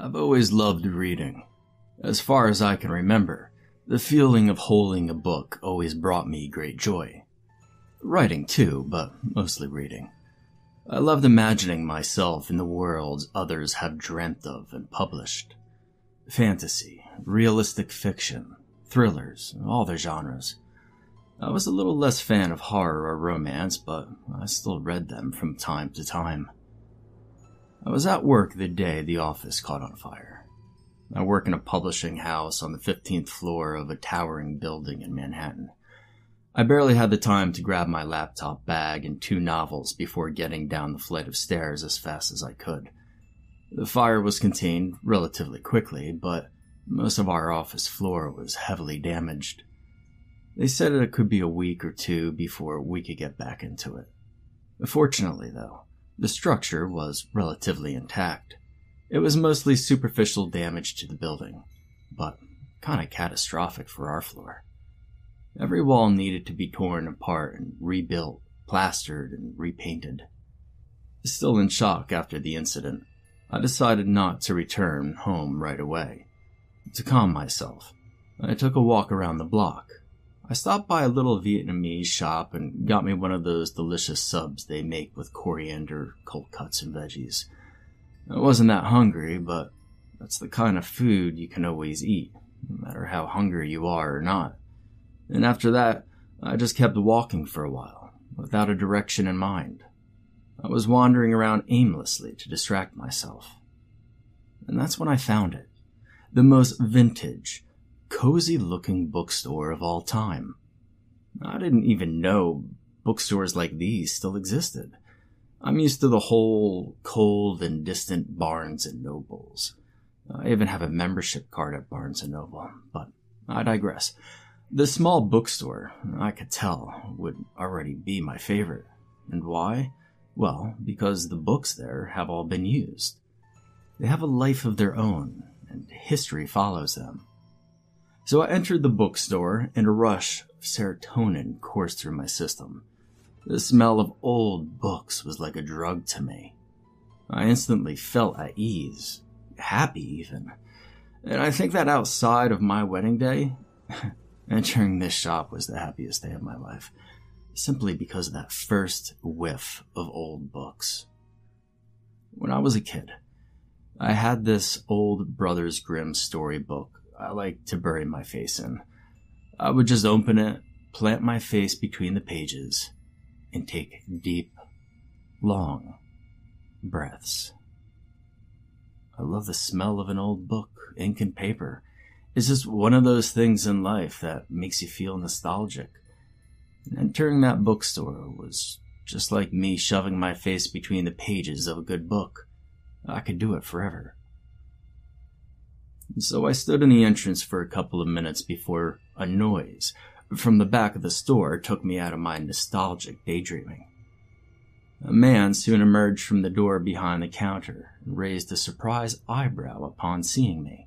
I've always loved reading. As far as I can remember, the feeling of holding a book always brought me great joy. Writing too, but mostly reading. I loved imagining myself in the worlds others have dreamt of and published. Fantasy, realistic fiction, thrillers, all their genres. I was a little less fan of horror or romance, but I still read them from time to time. I was at work the day the office caught on fire. I work in a publishing house on the 15th floor of a towering building in Manhattan. I barely had the time to grab my laptop bag and two novels before getting down the flight of stairs as fast as I could. The fire was contained relatively quickly, but most of our office floor was heavily damaged. They said it could be a week or two before we could get back into it. Fortunately, though, the structure was relatively intact. It was mostly superficial damage to the building, but kind of catastrophic for our floor. Every wall needed to be torn apart and rebuilt, plastered, and repainted. Still in shock after the incident, I decided not to return home right away. To calm myself, I took a walk around the block. I stopped by a little Vietnamese shop and got me one of those delicious subs they make with coriander, cold cuts, and veggies. I wasn't that hungry, but that's the kind of food you can always eat, no matter how hungry you are or not. And after that, I just kept walking for a while, without a direction in mind. I was wandering around aimlessly to distract myself. And that's when I found it. The most vintage, cozy-looking bookstore of all time. I didn't even know bookstores like these still existed. I'm used to the whole cold and distant Barnes and Nobles. I even have a membership card at Barnes and Noble, but I digress. This small bookstore, I could tell, would already be my favorite. And why? Well, because the books there have all been used. They have a life of their own, and history follows them. So I entered the bookstore, and a rush of serotonin coursed through my system. The smell of old books was like a drug to me. I instantly felt at ease, happy even. And I think that outside of my wedding day, entering this shop was the happiest day of my life, simply because of that first whiff of old books. When I was a kid, I had this old Brothers Grimm storybook I liked to bury my face in. I would just open it, plant my face between the pages, and take deep, long breaths. I love the smell of an old book, ink and paper. It's just one of those things in life that makes you feel nostalgic. Entering that bookstore was just like me shoving my face between the pages of a good book. I could do it forever. And so I stood in the entrance for a couple of minutes before a noise from the back of the store took me out of my nostalgic daydreaming. A man soon emerged from the door behind the counter and raised a surprised eyebrow upon seeing me.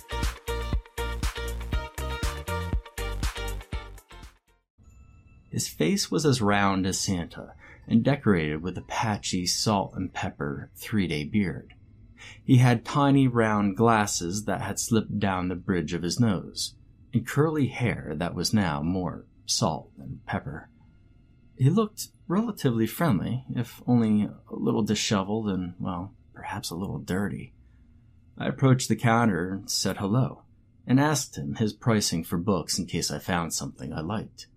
His face was as round as Santa and decorated with a patchy salt and pepper 3-day beard. He had tiny round glasses that had slipped down the bridge of his nose and curly hair that was now more salt than pepper. He looked relatively friendly, if only a little disheveled and, well, perhaps a little dirty. I approached the counter and said hello and asked him his pricing for books in case I found something I liked.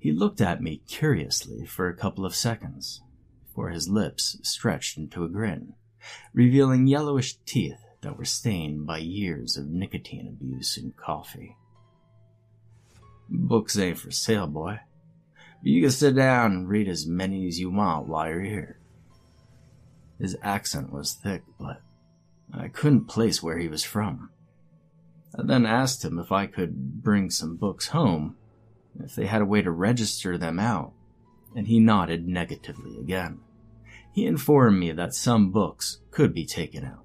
He looked at me curiously for a couple of seconds, before his lips stretched into a grin, revealing yellowish teeth that were stained by years of nicotine abuse and coffee. Books ain't for sale, boy. But you can sit down and read as many as you want while you're here. His accent was thick, but I couldn't place where he was from. I then asked him if I could bring some books home, if they had a way to register them out, and he nodded negatively again. He informed me that some books could be taken out,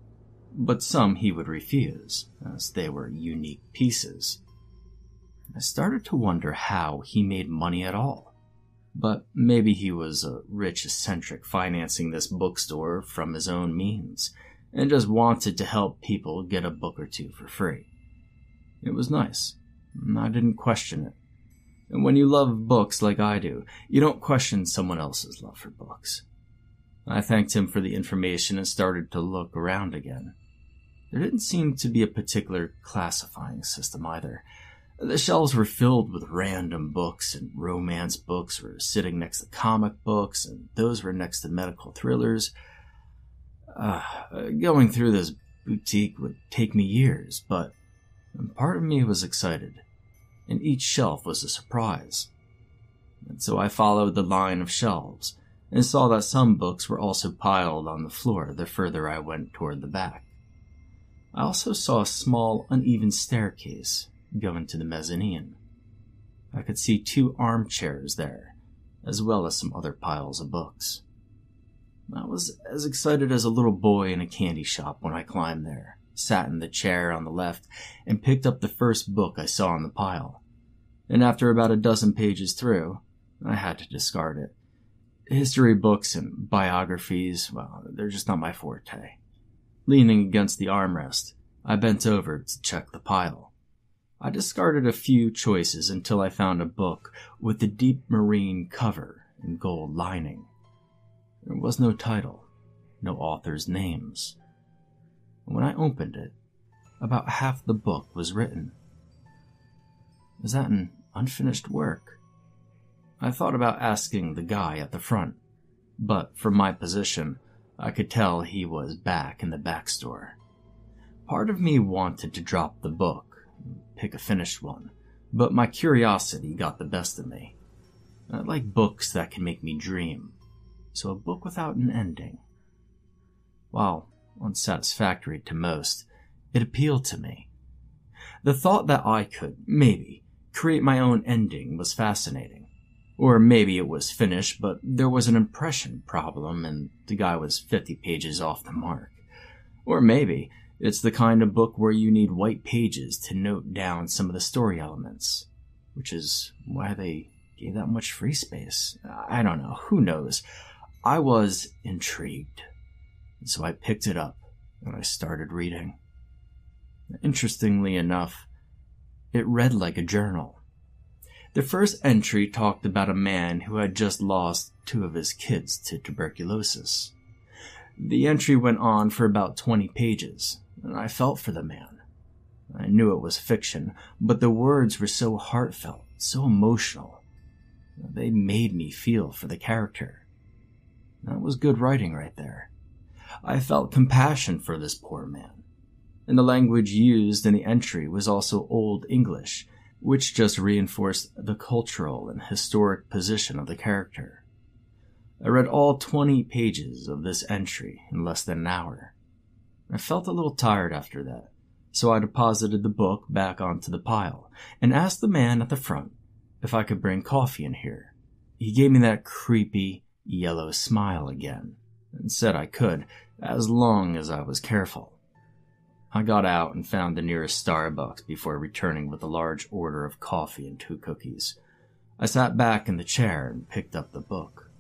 but some he would refuse, as they were unique pieces. I started to wonder how he made money at all, but maybe he was a rich eccentric financing this bookstore from his own means, and just wanted to help people get a book or two for free. It was nice, and I didn't question it. And when you love books like I do, you don't question someone else's love for books. I thanked him for the information and started to look around again. There didn't seem to be a particular classifying system either. The shelves were filled with random books, and romance books were sitting next to comic books, and those were next to medical thrillers. Going through this boutique would take me years, but part of me was excited. And each shelf was a surprise. And so I followed the line of shelves, and saw that some books were also piled on the floor the further I went toward the back. I also saw a small, uneven staircase going to the mezzanine. I could see 2 armchairs there, as well as some other piles of books. I was as excited as a little boy in a candy shop when I climbed there, sat in the chair on the left, and picked up the first book I saw in the pile. And after about a dozen pages through, I had to discard it, History books and biographies, well, they're just not my forte. Leaning against the armrest, I bent over to check the pile. I discarded a few choices until I found a book with a deep marine cover and gold lining. There was no title, no author's names. When I opened it, about half the book was written. Is that an unfinished work? I thought about asking the guy at the front, but from my position, I could tell he was back in the back store. Part of me wanted to drop the book and pick a finished one, but my curiosity got the best of me. I like books that can make me dream, so a book without an ending. While unsatisfactory to most, it appealed to me. The thought that I could, maybe, create my own ending was fascinating. Or maybe it was finished, but there was an impression problem and the guy was 50 pages off the mark. Or maybe it's the kind of book where you need white pages to note down some of the story elements, which is why they gave that much free space. I don't know. Who knows? I was intrigued. So I picked it up, and I started reading. Interestingly enough, it read like a journal. The first entry talked about a man who had just lost 2 of his kids to tuberculosis. The entry went on for about 20 pages, and I felt for the man. I knew it was fiction, but the words were so heartfelt, so emotional. They made me feel for the character. That was good writing right there. I felt compassion for this poor man, and the language used in the entry was also Old English, which just reinforced the cultural and historic position of the character. I read all 20 pages of this entry in less than an hour. I felt a little tired after that, so I deposited the book back onto the pile and asked the man at the front if I could bring coffee in here. He gave me that creepy yellow smile again, and said I could, as long as I was careful. I got out and found the nearest Starbucks before returning with a large order of coffee and 2 cookies. I sat back in the chair and picked up the book.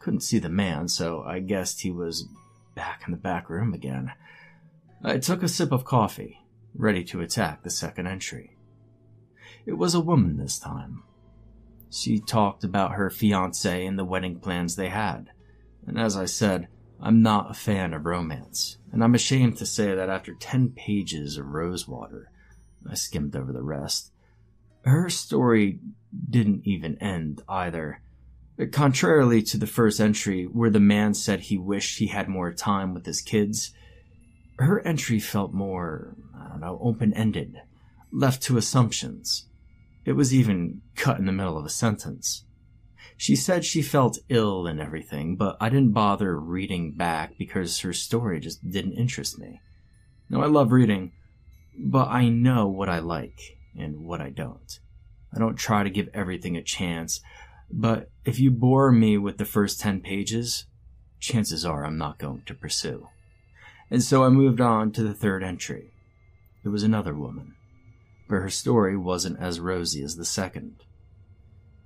Couldn't see the man, so I guessed he was back in the back room again. I took a sip of coffee, ready to attack the second entry. It was a woman this time. She talked about her fiancé and the wedding plans they had. And as I said, I'm not a fan of romance, and I'm ashamed to say that after 10 pages of Rosewater, I skimmed over the rest. Her story didn't even end either. Contrarily to the first entry, where the man said he wished he had more time with his kids, her entry felt more, open-ended, left to assumptions. It was even cut in the middle of a sentence. She said she felt ill and everything, but I didn't bother reading back because her story just didn't interest me. Now, I love reading, but I know what I like and what I don't. I don't try to give everything a chance, but if you bore me with the first 10 pages, chances are I'm not going to pursue. And so I moved on to the third entry. It was another woman, but her story wasn't as rosy as the second.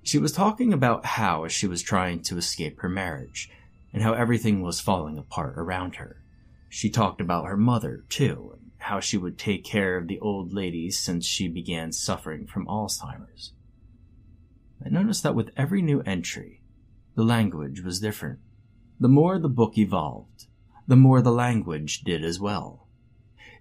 She was talking about how she was trying to escape her marriage, and how everything was falling apart around her. She talked about her mother, too, and how she would take care of the old lady since she began suffering from Alzheimer's. I noticed that with every new entry, the language was different. The more the book evolved, the more the language did as well.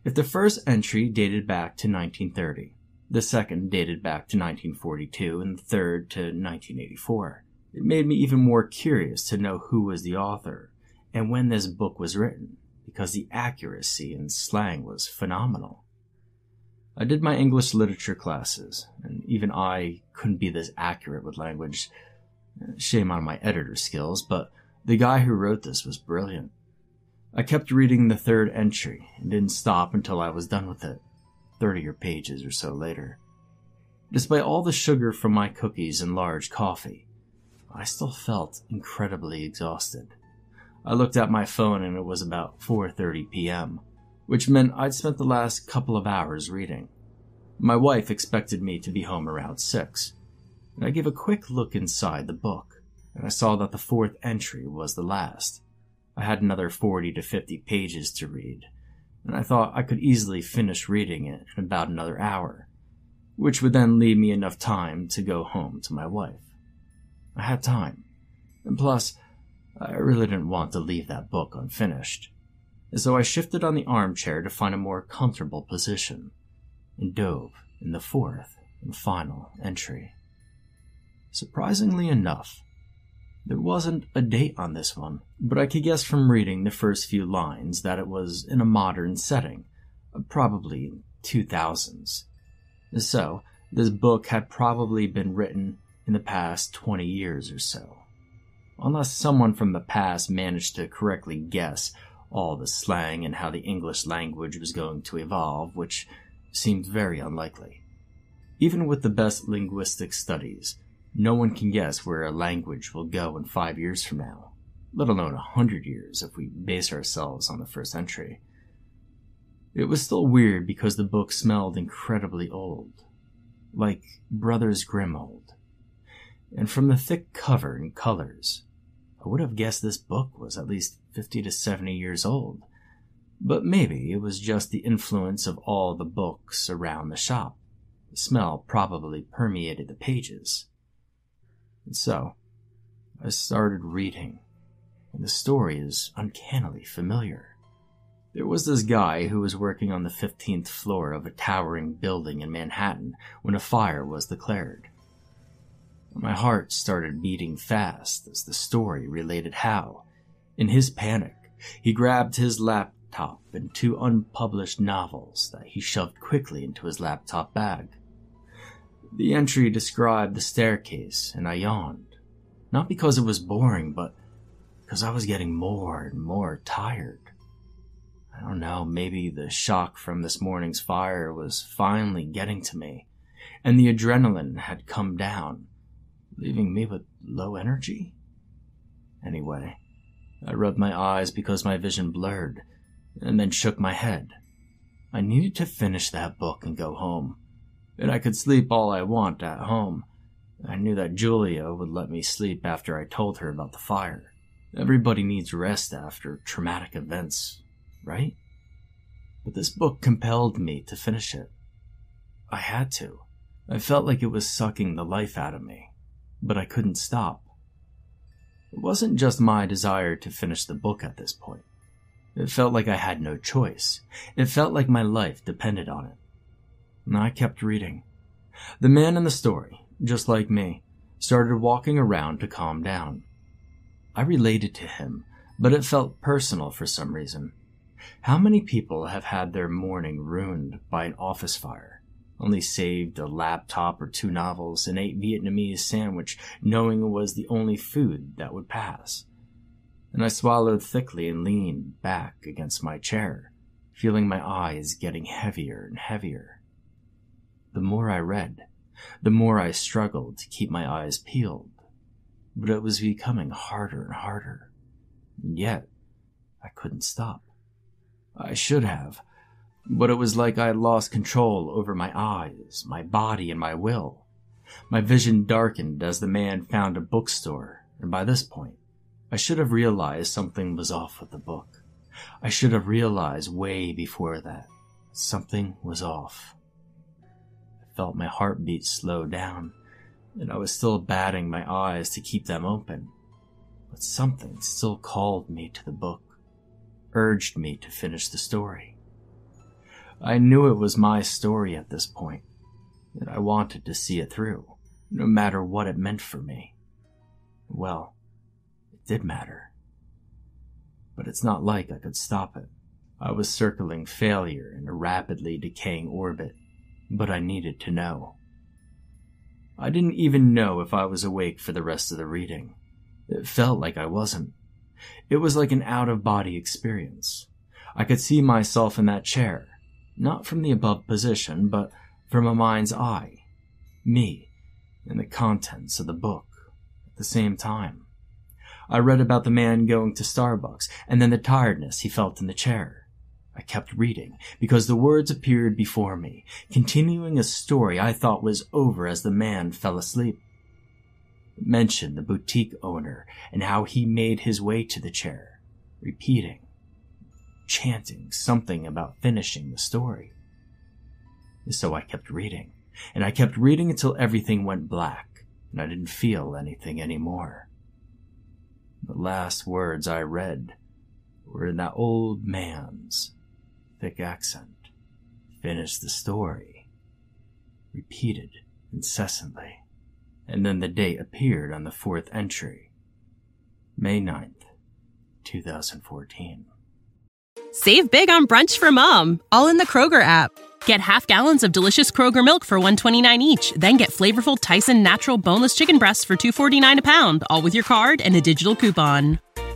If the first entry dated back to 1930, the second dated back to 1942, and the third to 1984. It made me even more curious to know who was the author and when this book was written, because the accuracy and slang was phenomenal. I did my English literature classes, and even I couldn't be this accurate with language. Shame on my editor skills, but the guy who wrote this was brilliant. I kept reading the third entry and didn't stop until I was done with it. 30 pages or so later. Despite all the sugar from my cookies and large coffee, I still felt incredibly exhausted. I looked at my phone and it was about 4:30 p.m., which meant I'd spent the last couple of hours reading. My wife expected me to be home around 6, and I gave a quick look inside the book. and I saw that the fourth entry was the last. I had another 40 to 50 pages to read, and I thought I could easily finish reading it in about another hour, which would then leave me enough time to go home to my wife. I had time, and plus, I really didn't want to leave that book unfinished, and so I shifted on the armchair to find a more comfortable position, and dove in the fourth and final entry. Surprisingly enough, there wasn't a date on this one, but I could guess from reading the first few lines that it was in a modern setting, probably 2000s. So, this book had probably been written in the past 20 years or so, unless someone from the past managed to correctly guess all the slang and how the English language was going to evolve, which seemed very unlikely. Even with the best linguistic studies, no one can guess where a language will go in 5 years from now, let alone 100 years if we base ourselves on the first entry. It was still weird because the book smelled incredibly old, like Brothers Grimm old. And from the thick cover and colors, I would have guessed this book was at least 50 to 70 years old, but maybe it was just the influence of all the books around the shop. The smell probably permeated the pages. And so, I started reading, and the story is uncannily familiar. There was this guy who was working on the 15th floor of a towering building in Manhattan when a fire was declared. My heart started beating fast as the story related how, in his panic, he grabbed his laptop and two unpublished novels that he shoved quickly into his laptop bag. The entry described the staircase, and I yawned, not because it was boring, but because I was getting more and more tired. I don't know, maybe the shock from this morning's fire was finally getting to me, and the adrenaline had come down, leaving me with low energy? Anyway, I rubbed my eyes because my vision blurred, and then shook my head. I needed to finish that book and go home. And I could sleep all I want at home. I knew that Julia would let me sleep after I told her about the fire. Everybody needs rest after traumatic events, right? But this book compelled me to finish it. I had to. I felt like it was sucking the life out of me, but I couldn't stop. It wasn't just my desire to finish the book at this point. It felt like I had no choice. It felt like my life depended on it. And I kept reading. The man in the story, just like me, started walking around to calm down. I related to him, but it felt personal for some reason. How many people have had their morning ruined by an office fire, only saved a laptop or two novels and ate Vietnamese sandwich knowing it was the only food that would pass? And I swallowed thickly and leaned back against my chair, feeling my eyes getting heavier and heavier. The more I read, the more I struggled to keep my eyes peeled, but it was becoming harder and harder, and yet I couldn't stop. I should have, but it was like I lost control over my eyes, my body, and my will. My vision darkened as the man found a bookstore, and by this point, I should have realized something was off with the book. I should have realized way before that something was off. Felt my heartbeat slow down, and I was still batting my eyes to keep them open, but something still called me to the book, urged me to finish the story. I knew it was my story at this point, and I wanted to see it through, no matter what it meant for me. Well, it did matter, but it's not like I could stop it. I was circling failure in a rapidly decaying orbit, but I needed to know. I didn't even know if I was awake for the rest of the reading. It felt like I wasn't. It was like an out-of-body experience. I could see myself in that chair, not from the above position, but from a mind's eye, me, and the contents of the book at the same time. I read about the man going to Starbucks, and then the tiredness he felt in the chair. I kept reading, because the words appeared before me, continuing a story I thought was over as the man fell asleep. mention the boutique owner and how he made his way to the chair, chanting something about finishing the story. So I kept reading, and I kept reading until everything went black, and I didn't feel anything anymore. The last words I read were in that old man's thick accent. Finish the story, repeated incessantly, and then the date appeared on the fourth entry, May 9th, 2014. Save big on brunch for mom, all in the Kroger app. Get half gallons of delicious Kroger milk for $1.29 each. Then get flavorful Tyson natural boneless chicken breasts for $2.49 a pound, all with your card and a digital coupon.